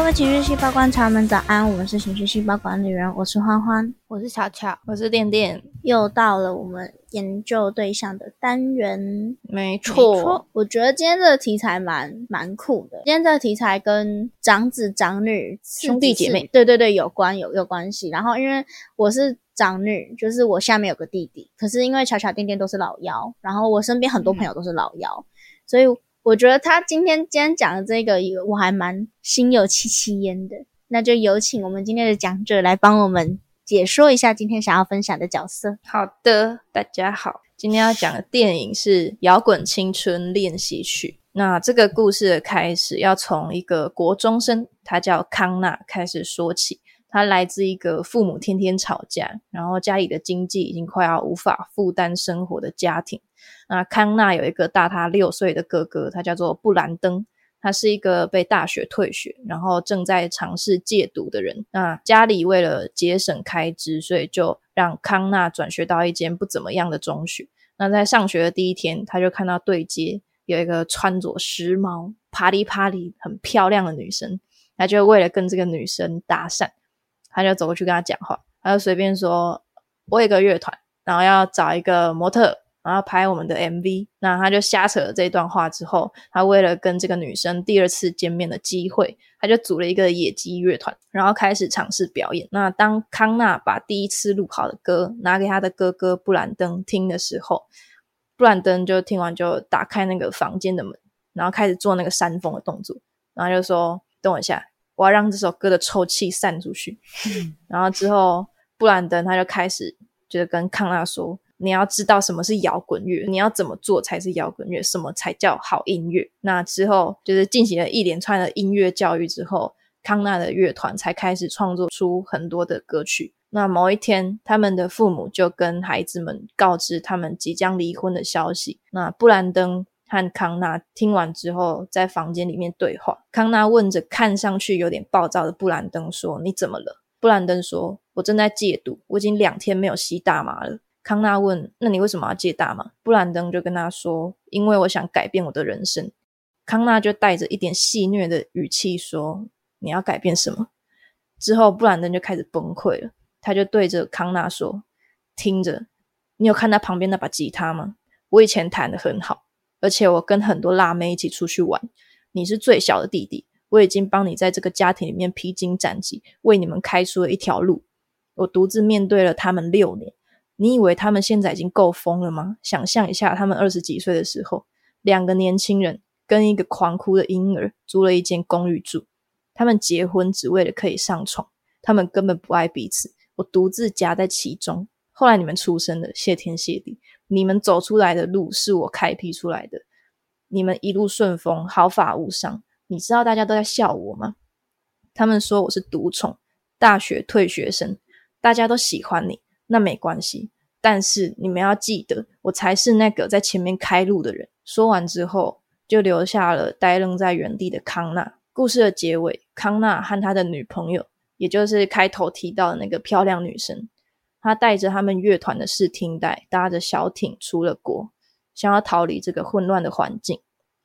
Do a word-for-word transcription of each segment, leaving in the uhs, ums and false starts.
各位情绪细胞观察们早安，我们是情绪细胞管理员，我是欢欢，我是巧巧，我是电电。又到了我们研究对象的单元，没错, 没错我觉得今天这个题材蛮蛮酷的。今天这个题材跟长子长女兄弟姐妹对对对有关有有关系。然后因为我是长女，就是我下面有个弟弟，可是因为巧巧电电都是老幺，然后我身边很多朋友都是老幺、嗯、所以我觉得他今天今天讲的这个我还蛮心有戚戚焉的。那就有请我们今天的讲者来帮我们解说一下今天想要分享的角色。好的，大家好，今天要讲的电影是《摇滚青春练习曲》。那这个故事的开始要从一个国中生，他叫康纳开始说起。他来自一个父母天天吵架，然后家里的经济已经快要无法负担生活的家庭。那康纳有一个大他六岁的哥哥，他叫做布兰登，他是一个被大学退学，然后正在尝试戒毒的人。那家里为了节省开支，所以就让康纳转学到一间不怎么样的中学。那在上学的第一天，他就看到对街有一个穿着时髦啪哩啪哩很漂亮的女生，他就为了跟这个女生搭讪，他就走过去跟他讲话，他就随便说我有个乐团，然后要找一个模特，然后拍我们的 M V。 那他就瞎扯了这段话之后，他为了跟这个女生第二次见面的机会，他就组了一个野鸡乐团，然后开始尝试表演。那当康纳把第一次录好的歌拿给他的哥哥布兰登听的时候，布兰登就听完就打开那个房间的门，然后开始做那个扇风的动作，然后就说等我一下，我要让这首歌的臭气散出去。然后之后布兰登他就开始就是跟康纳说，你要知道什么是摇滚乐，你要怎么做才是摇滚乐，什么才叫好音乐。那之后就是进行了一连串的音乐教育之后，康纳的乐团才开始创作出很多的歌曲。那某一天，他们的父母就跟孩子们告知他们即将离婚的消息。那布兰登和康纳听完之后在房间里面对话，康纳问着看上去有点暴躁的布兰登说，你怎么了？布兰登说，我正在戒毒，我已经两天没有吸大麻了。康纳问，那你为什么要戒大麻？布兰登就跟他说，因为我想改变我的人生。康纳就带着一点戏谑的语气说，你要改变什么？之后布兰登就开始崩溃了，他就对着康纳说，听着，你有看他旁边那把吉他吗？我以前弹得很好，而且我跟很多辣妹一起出去玩，你是最小的弟弟，我已经帮你在这个家庭里面披荆斩棘，为你们开出了一条路，我独自面对了他们六年，你以为他们现在已经够疯了吗？想象一下，他们二十几岁的时候，两个年轻人跟一个狂哭的婴儿租了一间公寓住，他们结婚只为了可以上床，他们根本不爱彼此，我独自夹在其中，后来你们出生了，谢天谢地，你们走出来的路是我开辟出来的，你们一路顺风，毫发无伤，你知道大家都在笑我吗？他们说我是独宠，大学退学生，大家都喜欢你，那没关系，但是你们要记得，我才是那个在前面开路的人。说完之后就留下了呆愣在原地的康纳。故事的结尾，康纳和他的女朋友，也就是开头提到的那个漂亮女生，他带着他们乐团的试听带，搭着小艇出了国，想要逃离这个混乱的环境。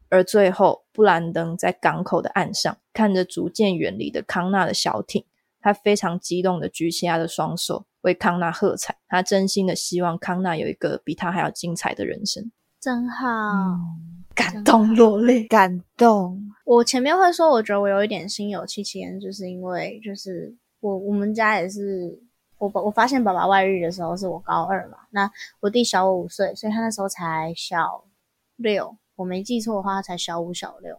而最后布兰登在港口的岸上看着逐渐远离的康纳的小艇，他非常激动地举起他的双手为康纳喝彩，他真心的希望康纳有一个比他还要精彩的人生。真好、嗯、感动落泪，感动。我前面会说我觉得我有一点心有戚戚焉，就是因为就是我我们家也是，我我发现爸爸外遇的时候是我高二嘛，那我弟小我五岁，所以他那时候才小六，我没记错的话他才小五小六，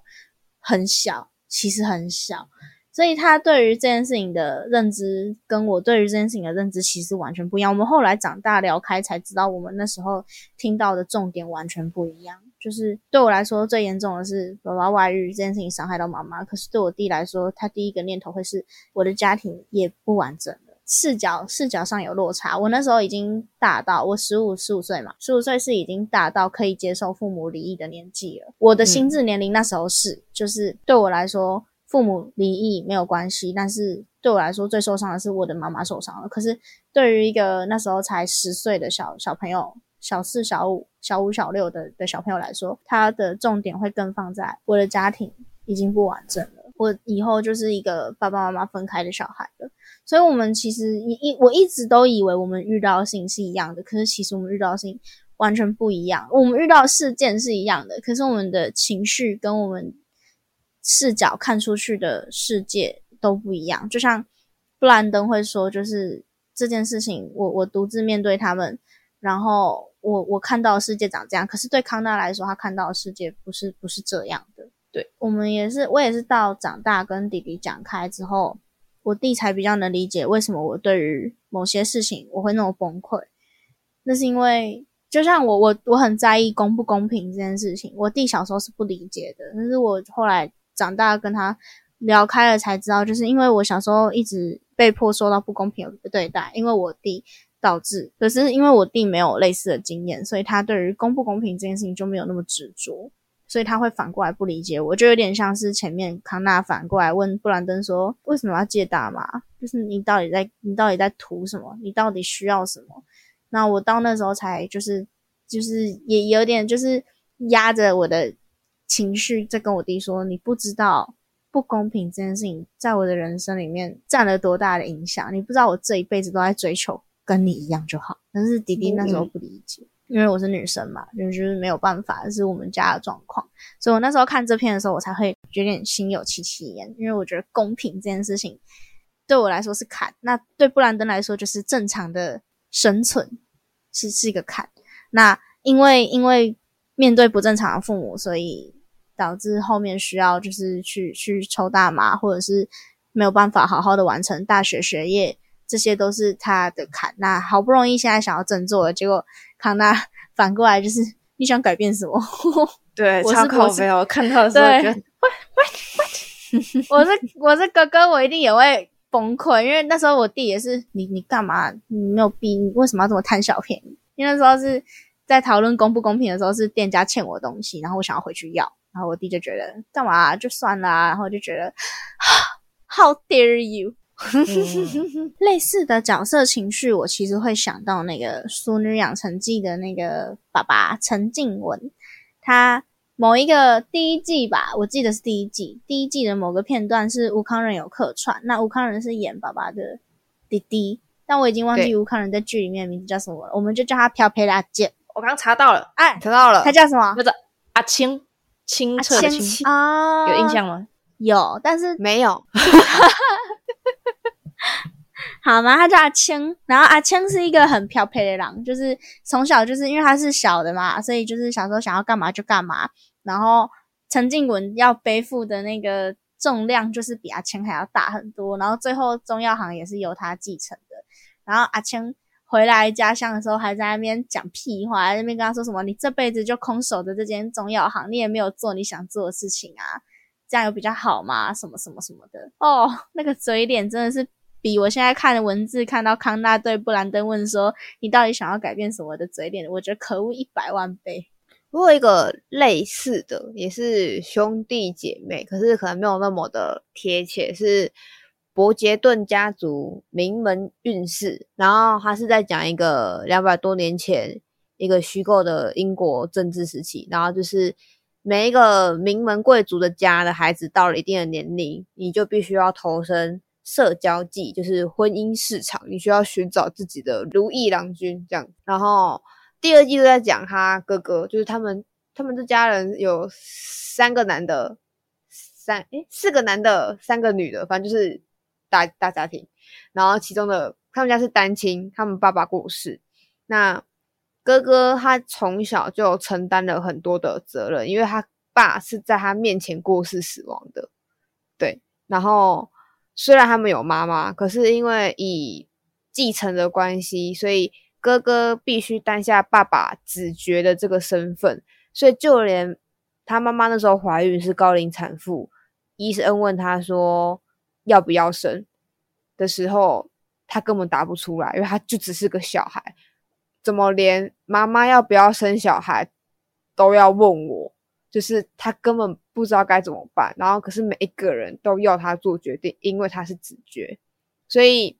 很小，其实很小，所以他对于这件事情的认知跟我对于这件事情的认知其实完全不一样。我们后来长大聊开才知道，我们那时候听到的重点完全不一样。就是对我来说最严重的是爸爸外遇这件事情伤害到妈妈，可是对我弟来说，他第一个念头会是我的家庭也不完整了，视角视角上有落差。我那时候已经大到我十五岁嘛，十五岁是已经大到可以接受父母离异的年纪了，我的心智年龄那时候是、嗯、就是对我来说父母离异没有关系，但是对我来说最受伤的是我的妈妈受伤了。可是对于一个那时候才十岁的小小朋友，小四小五小五小六 的, 的小朋友来说，他的重点会更放在我的家庭已经不完整了，我以后就是一个爸爸妈妈分开的小孩了。所以我们其实一我一直都以为我们遇到的事情是一样的，可是其实我们遇到的事情完全不一样。我们遇到的事件是一样的，可是我们的情绪跟我们视角看出去的世界都不一样。就像布兰登会说，就是这件事情我我独自面对他们，然后我我看到的世界长这样，可是对康纳来说他看到的世界不是不是这样的。对，我们也是我也是到长大跟弟弟讲开之后，我弟才比较能理解为什么我对于某些事情我会那么崩溃。那是因为就像我我我很在意公不公平这件事情，我弟小时候是不理解的，但是我后来长大跟他聊开了才知道，就是因为我小时候一直被迫受到不公平的对待，因为我弟导致，可是因为我弟没有类似的经验，所以他对于公不公平这件事情就没有那么执着，所以他会反过来不理解我，就有点像是前面康纳反过来问布兰登说为什么要戒大麻，就是你到底在你到底在图什么，你到底需要什么。那我到那时候才就是就是也有点就是压着我的情绪在跟我弟说，你不知道不公平这件事情在我的人生里面占了多大的影响，你不知道我这一辈子都在追求跟你一样就好。但是弟弟那时候不理解，因为我是女生嘛，就是没有办法，是我们家的状况。所以我那时候看这篇的时候，我才会有点心有戚戚焉，因为我觉得公平这件事情对我来说是坎，那对布兰登来说就是正常的生存，是是一个坎。那因为因为面对不正常的父母，所以导致后面需要就是去去抽大麻，或者是没有办法好好的完成大学学业，这些都是他的坎。那好不容易现在想要振作了，结果康纳反过来就是你想改变什么？对，我是我没有看到的时候觉得，我是我是哥哥，我一定也会崩溃，因为那时候我弟也是，你你干嘛？你没有逼，你为什么要这么贪小便宜？因为那时候是在讨论公不公平的时候，是店家欠我东西，然后我想要回去要，然后我弟就觉得干嘛、啊、就算啦、啊，然后就觉得 How dare you！嗯、类似的角色情绪我其实会想到那个《淑女养成记》的那个爸爸陈静文，他某一个第一季吧，我记得是第一季第一季的某个片段是吴慷仁有客串，那吴慷仁是演爸爸的弟弟，但我已经忘记吴慷仁在剧里面的名字叫什么了，我们就叫他朴培拉健。我刚查到了，哎，查到了，他叫什么？那个阿青，清澈的清、啊、有印象吗？有，但是没有好嘛，他叫阿青，然后阿青是一个很漂配的人，就是从小就是因为他是小的嘛，所以就是小时候想要干嘛就干嘛，然后陈静文要背负的那个重量就是比阿青还要大很多，然后最后中药行也是由他继承的。然后阿青回来家乡的时候还在那边讲屁话，在那边跟他说什么你这辈子就空手的这间中药行，你也没有做你想做的事情啊，这样有比较好吗，什么什么什么的。哦，那个嘴脸真的是比我现在看的文字看到康纳对布兰登问说你到底想要改变什么的嘴脸，我觉得可恶一百万倍。我有一个类似的，也是兄弟姐妹，可是可能没有那么的贴切，是伯杰顿家族名门运势，然后他是在讲一个两百多年前一个虚构的英国政治时期，然后就是每一个名门贵族的家的孩子到了一定的年龄，你就必须要投身社交界，就是婚姻市场，你需要寻找自己的如意郎君这样。然后第二季就在讲他哥哥，就是他们他们这家人有三个男的三诶四个男的三个女的，反正就是大大家庭，然后其中的他们家是单亲，他们爸爸过世，那哥哥他从小就承担了很多的责任，因为他爸是在他面前过世死亡的。对，然后虽然他们有妈妈，可是因为以继承的关系，所以哥哥必须担下爸爸子爵的这个身份，所以就连他妈妈那时候怀孕是高龄产妇，医生问他说要不要生的时候，他根本答不出来，因为他就只是个小孩，怎么连妈妈要不要生小孩都要问我，就是他根本不知道该怎么办。然后可是每一个人都要他做决定，因为他是子爵，所以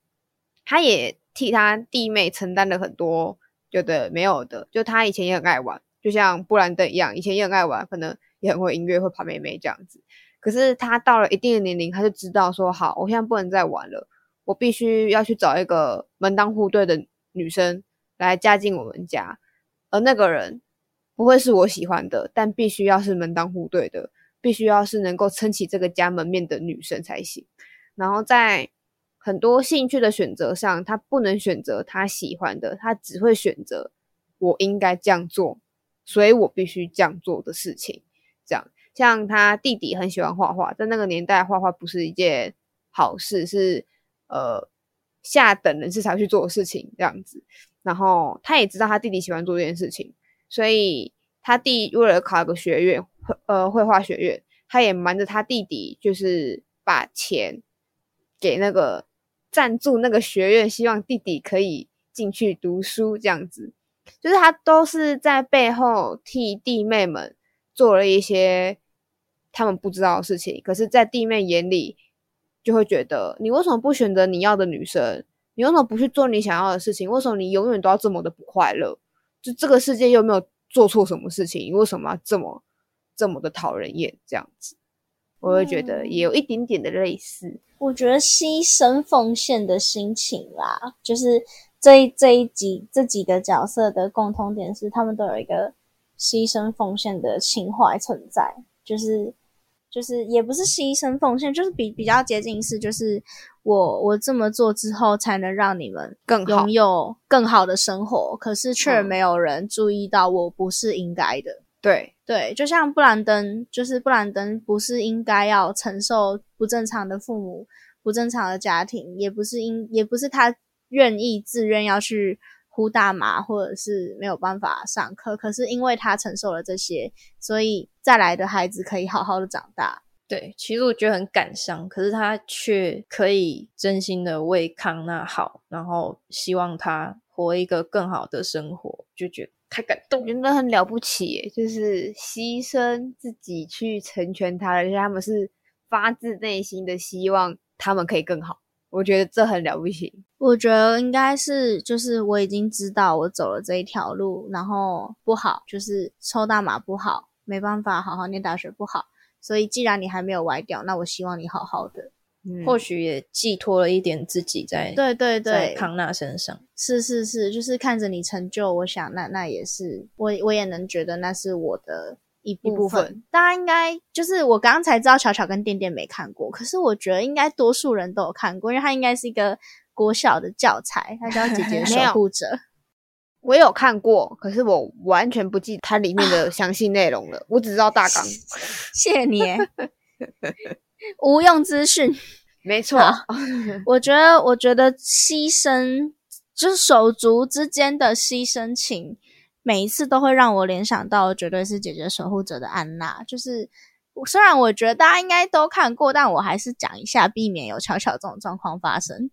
他也替他弟妹承担了很多有的没有的。就他以前也很爱玩，就像布兰登一样，以前也很爱玩，可能也很会音乐，会爬妹妹这样子，可是他到了一定的年龄，他就知道说好，我现在不能再玩了，我必须要去找一个门当户对的女生来嫁进我们家，而那个人不会是我喜欢的，但必须要是门当户对的，必须要是能够撑起这个家门面的女生才行。然后在很多兴趣的选择上，他不能选择他喜欢的，他只会选择我应该这样做，所以我必须这样做的事情。这样，像他弟弟很喜欢画画，在那个年代画画不是一件好事，是呃下等人士才去做的事情这样子。然后他也知道他弟弟喜欢做这件事情，所以他弟为了考一个学院，呃绘画学院，他也瞒着他弟弟，就是把钱给那个赞助那个学院，希望弟弟可以进去读书这样子。就是他都是在背后替弟妹们做了一些他们不知道的事情，可是在弟妹眼里就会觉得，你为什么不选择你要的女生，你为什么不去做你想要的事情，为什么你永远都要这么的不快乐，就这个世界又没有做错什么事情，你为什么要这么这么的讨人厌这样子。我会觉得也有一点点的类似、嗯、我觉得牺牲奉献的心情啦，就是这这一集这几个角色的共通点是他们都有一个牺牲奉献的情怀存在，就是就是也不是牺牲奉献，就是比比较接近是就是我我这么做之后才能让你们拥有更好的生活，可是却没有人注意到我不是应该的、嗯、对对，就像布兰登，就是布兰登不是应该要承受不正常的父母、不正常的家庭，也不是因，也不是他愿意自愿要去呼大麻，或者是没有办法上课，可是因为他承受了这些，所以再来的孩子可以好好的长大。对，其实我觉得很感伤，可是他却可以真心的为康纳好，然后希望他活一个更好的生活，就觉得太感动，真的很了不起耶，就是牺牲自己去成全他人，而且他们是发自内心的希望他们可以更好，我觉得这很了不起。我觉得应该是就是我已经知道我走了这一条路，然后不好，就是抽大麻不好，没办法好好念大学不好，所以既然你还没有歪掉，那我希望你好好的。嗯、或许也寄托了一点自己在对对对在康纳身上，是是是，就是看着你成就，我想那那也是我我也能觉得那是我的一部 分, 部分大家应该就是我刚才知道巧巧跟电电没看过，可是我觉得应该多数人都有看过，因为它应该是一个国小的教材，它叫姐姐的守护者我有看过，可是我完全不记它里面的详细内容了、啊、我只知道大纲谢谢你耶无用资讯，没错。我觉得，我觉得牺牲就是手足之间的牺牲情，每一次都会让我联想到，绝对是姐姐守护者的安娜。就是虽然我觉得大家应该都看过，但我还是讲一下，避免有巧巧这种状况发生。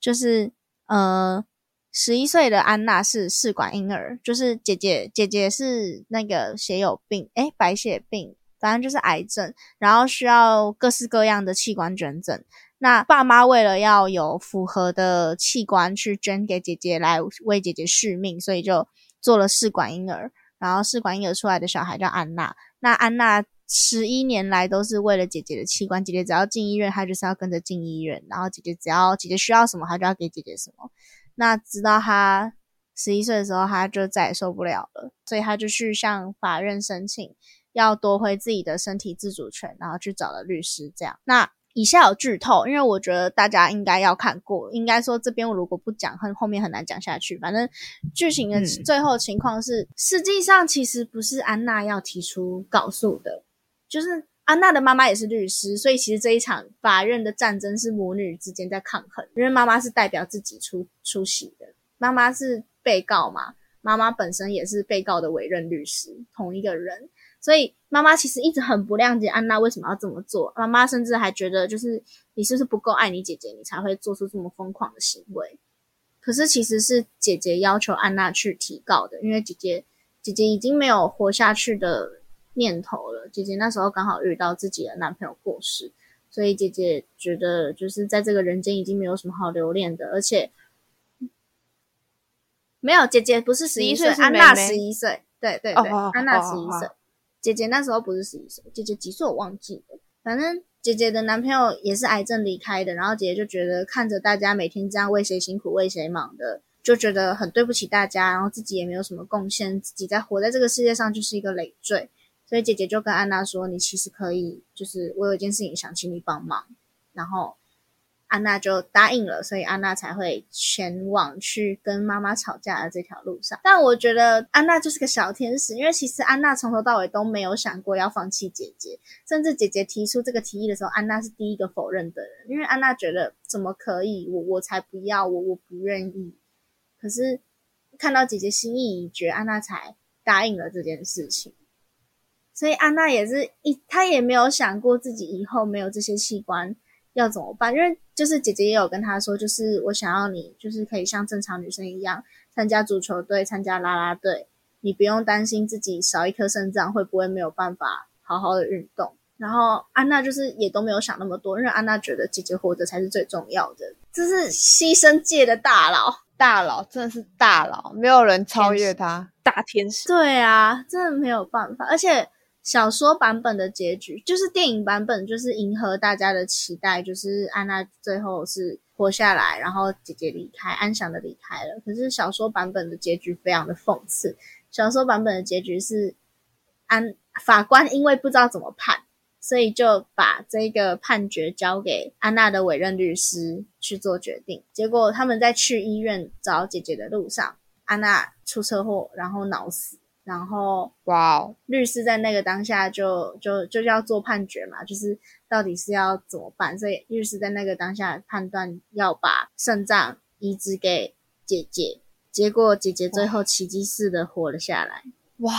就是呃，十一岁的安娜是试管婴儿，就是姐姐姐姐是那个血友病，哎，白血病。反正就是癌症，然后需要各式各样的器官捐赠，那爸妈为了要有符合的器官去捐给姐姐来为姐姐续命，所以就做了试管婴儿，然后试管婴儿出来的小孩叫安娜，那安娜十一年来都是为了姐姐的器官，姐姐只要进医院她就是要跟着进医院，然后姐姐只要姐姐需要什么她就要给姐姐什么，那直到她十一岁的时候她就再也受不了了，所以她就去向法院申请要夺回自己的身体自主权，然后去找了律师这样。那以下有剧透，因为我觉得大家应该要看过，应该说这边我如果不讲后面很难讲下去，反正剧情的最后情况是、嗯、实际上其实不是安娜要提出告诉的，就是安娜的妈妈也是律师，所以其实这一场法院的战争是母女之间在抗衡，因为妈妈是代表自己出出席的，妈妈是被告嘛，妈妈本身也是被告的委任律师，同一个人，所以妈妈其实一直很不谅解安娜为什么要这么做，妈妈甚至还觉得就是你是不是不够爱你姐姐，你才会做出这么疯狂的行为，可是其实是姐姐要求安娜去提告的，因为姐姐姐姐已经没有活下去的念头了，姐姐那时候刚好遇到自己的男朋友过世，所以姐姐觉得就是在这个人间已经没有什么好留恋的，而且没有姐姐不是十一岁，安娜十一岁，对对对，安娜十一岁，姐姐那时候不是十一岁，姐姐几岁我忘记了，反正姐姐的男朋友也是癌症离开的，然后姐姐就觉得看着大家每天这样为谁辛苦为谁忙的，就觉得很对不起大家，然后自己也没有什么贡献，自己在活在这个世界上就是一个累赘。所以姐姐就跟安娜说，你其实可以，就是我有一件事情想请你帮忙，然后安娜就答应了，所以安娜才会前往去跟妈妈吵架的这条路上。但我觉得安娜就是个小天使，因为其实安娜从头到尾都没有想过要放弃姐姐，甚至姐姐提出这个提议的时候，安娜是第一个否认的人，因为安娜觉得怎么可以，我我才不要，我我不愿意。可是看到姐姐心意已决，安娜才答应了这件事情。所以安娜也是一，她也没有想过自己以后没有这些器官要怎么办，因为就是姐姐也有跟她说，就是我想要你就是可以像正常女生一样参加足球队，参加啦啦队，你不用担心自己少一颗肾脏会不会没有办法好好的运动。然后安娜就是也都没有想那么多，因为安娜觉得姐姐活着才是最重要的，这是牺牲界的大佬，大佬真的是大佬，没有人超越他，大天使。对啊，真的没有办法。而且小说版本的结局，就是电影版本就是迎合大家的期待，就是安娜最后是活下来，然后姐姐离开，安详的离开了。可是小说版本的结局非常的讽刺，小说版本的结局是安法官因为不知道怎么判，所以就把这个判决交给安娜的委任律师去做决定。结果他们在去医院找姐姐的路上，安娜出车祸然后脑死，然后哇、wow. 律师在那个当下就就就要做判决嘛，就是到底是要怎么办，所以律师在那个当下判断要把肾脏移植给姐姐，结果姐姐最后奇迹似的活了下来。哇、wow.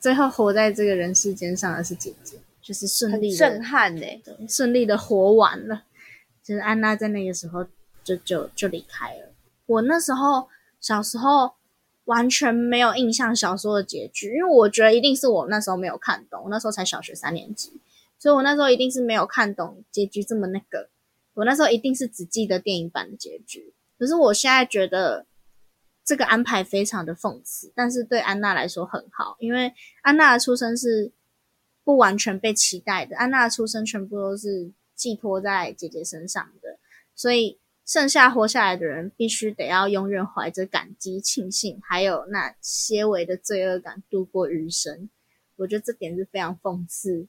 最后活在这个人世间上的是姐姐，就是顺利的，很震撼耶，顺利的活完了，就是安娜在那个时候就就就离开了。我那时候小时候完全没有印象小说的结局，因为我觉得一定是我那时候没有看懂，我那时候才小学三年级，所以我那时候一定是没有看懂结局这么那个，我那时候一定是只记得电影版的结局。可是我现在觉得这个安排非常的讽刺，但是对安娜来说很好，因为安娜的出生是不完全被期待的，安娜的出生全部都是寄托在姐姐身上的，所以剩下活下来的人必须得要永远怀着感激庆幸还有那些微的罪恶感度过余生。我觉得这点是非常讽刺，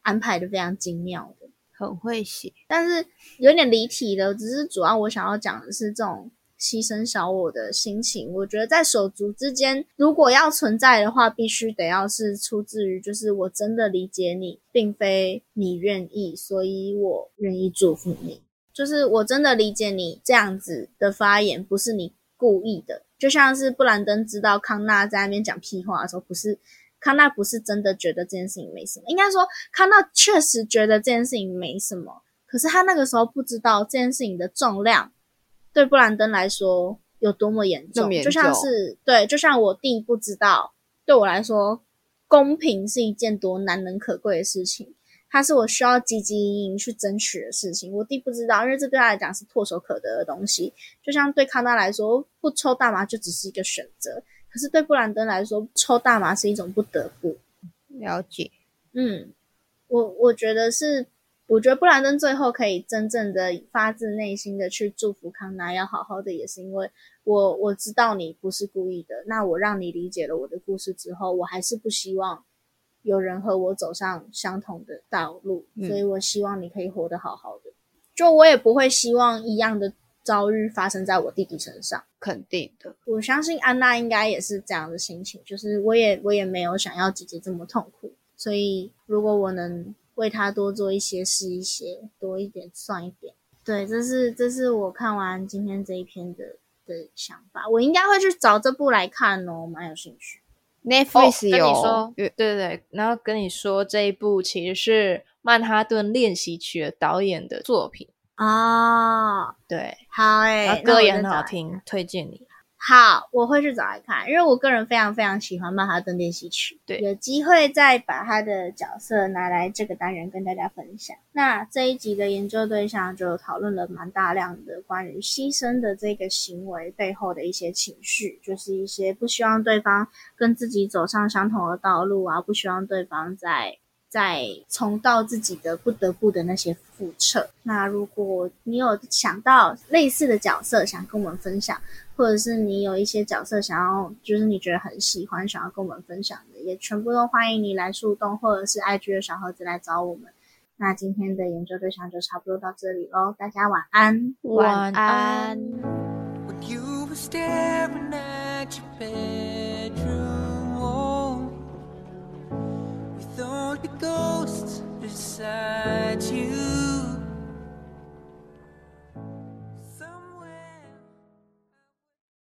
安排的非常精妙的，很会写。但是有点离题的，只是主要我想要讲的是这种牺牲小我的心情，我觉得在手足之间如果要存在的话，必须得要是出自于就是我真的理解你，并非你愿意所以我愿意祝福你，就是我真的理解你这样子的发言不是你故意的。就像是布兰登知道康纳在那边讲屁话的时候，不是康纳不是真的觉得这件事情没什么，应该说康纳确实觉得这件事情没什么，可是他那个时候不知道这件事情的重量对布兰登来说有多么严重，就像是对，就像我弟不知道对我来说公平是一件多难能可贵的事情，它是我需要积极营营去争取的事情，我弟不知道，因为这对他来讲是唾手可得的东西。就像对康纳来说，不抽大麻就只是一个选择，可是对布兰登来说，抽大麻是一种不得不。了解。嗯，我我觉得是，我觉得布兰登最后可以真正的发自内心的去祝福康纳要好好的，也是因为我我知道你不是故意的，那我让你理解了我的故事之后，我还是不希望有人和我走上相同的道路，所以我希望你可以活得好好的、嗯、就我也不会希望一样的遭遇发生在我弟弟身上，肯定的。我相信安娜应该也是这样的心情，就是我也我也没有想要姐姐这么痛苦，所以如果我能为她多做一些是一些，多一点算一点。对，这是这是我看完今天这一篇的的想法。我应该会去找这部来看哦，蛮有兴趣。Netflix 有、哦、对对对，然后跟你说这一部其实是曼哈顿练习曲的导演的作品哦，对，好诶、欸，然后歌也很好听，推荐你。好，我会去找来看，因为我个人非常非常喜欢曼哈顿练习曲，对，有机会再把他的角色拿来这个单元跟大家分享。那这一集的研究对象就讨论了蛮大量的关于牺牲的这个行为背后的一些情绪，就是一些不希望对方跟自己走上相同的道路啊，不希望对方在再重蹈自己的不得不的那些覆辙。那如果你有想到类似的角色想跟我们分享，或者是你有一些角色想要就是你觉得很喜欢想要跟我们分享的，也全部都欢迎你来树洞或者是 I G 的小盒子来找我们。那今天的研究对象就差不多到这里咯，大家晚安。晚安。When you were staring at your bedroom wall, with only ghosts beside you.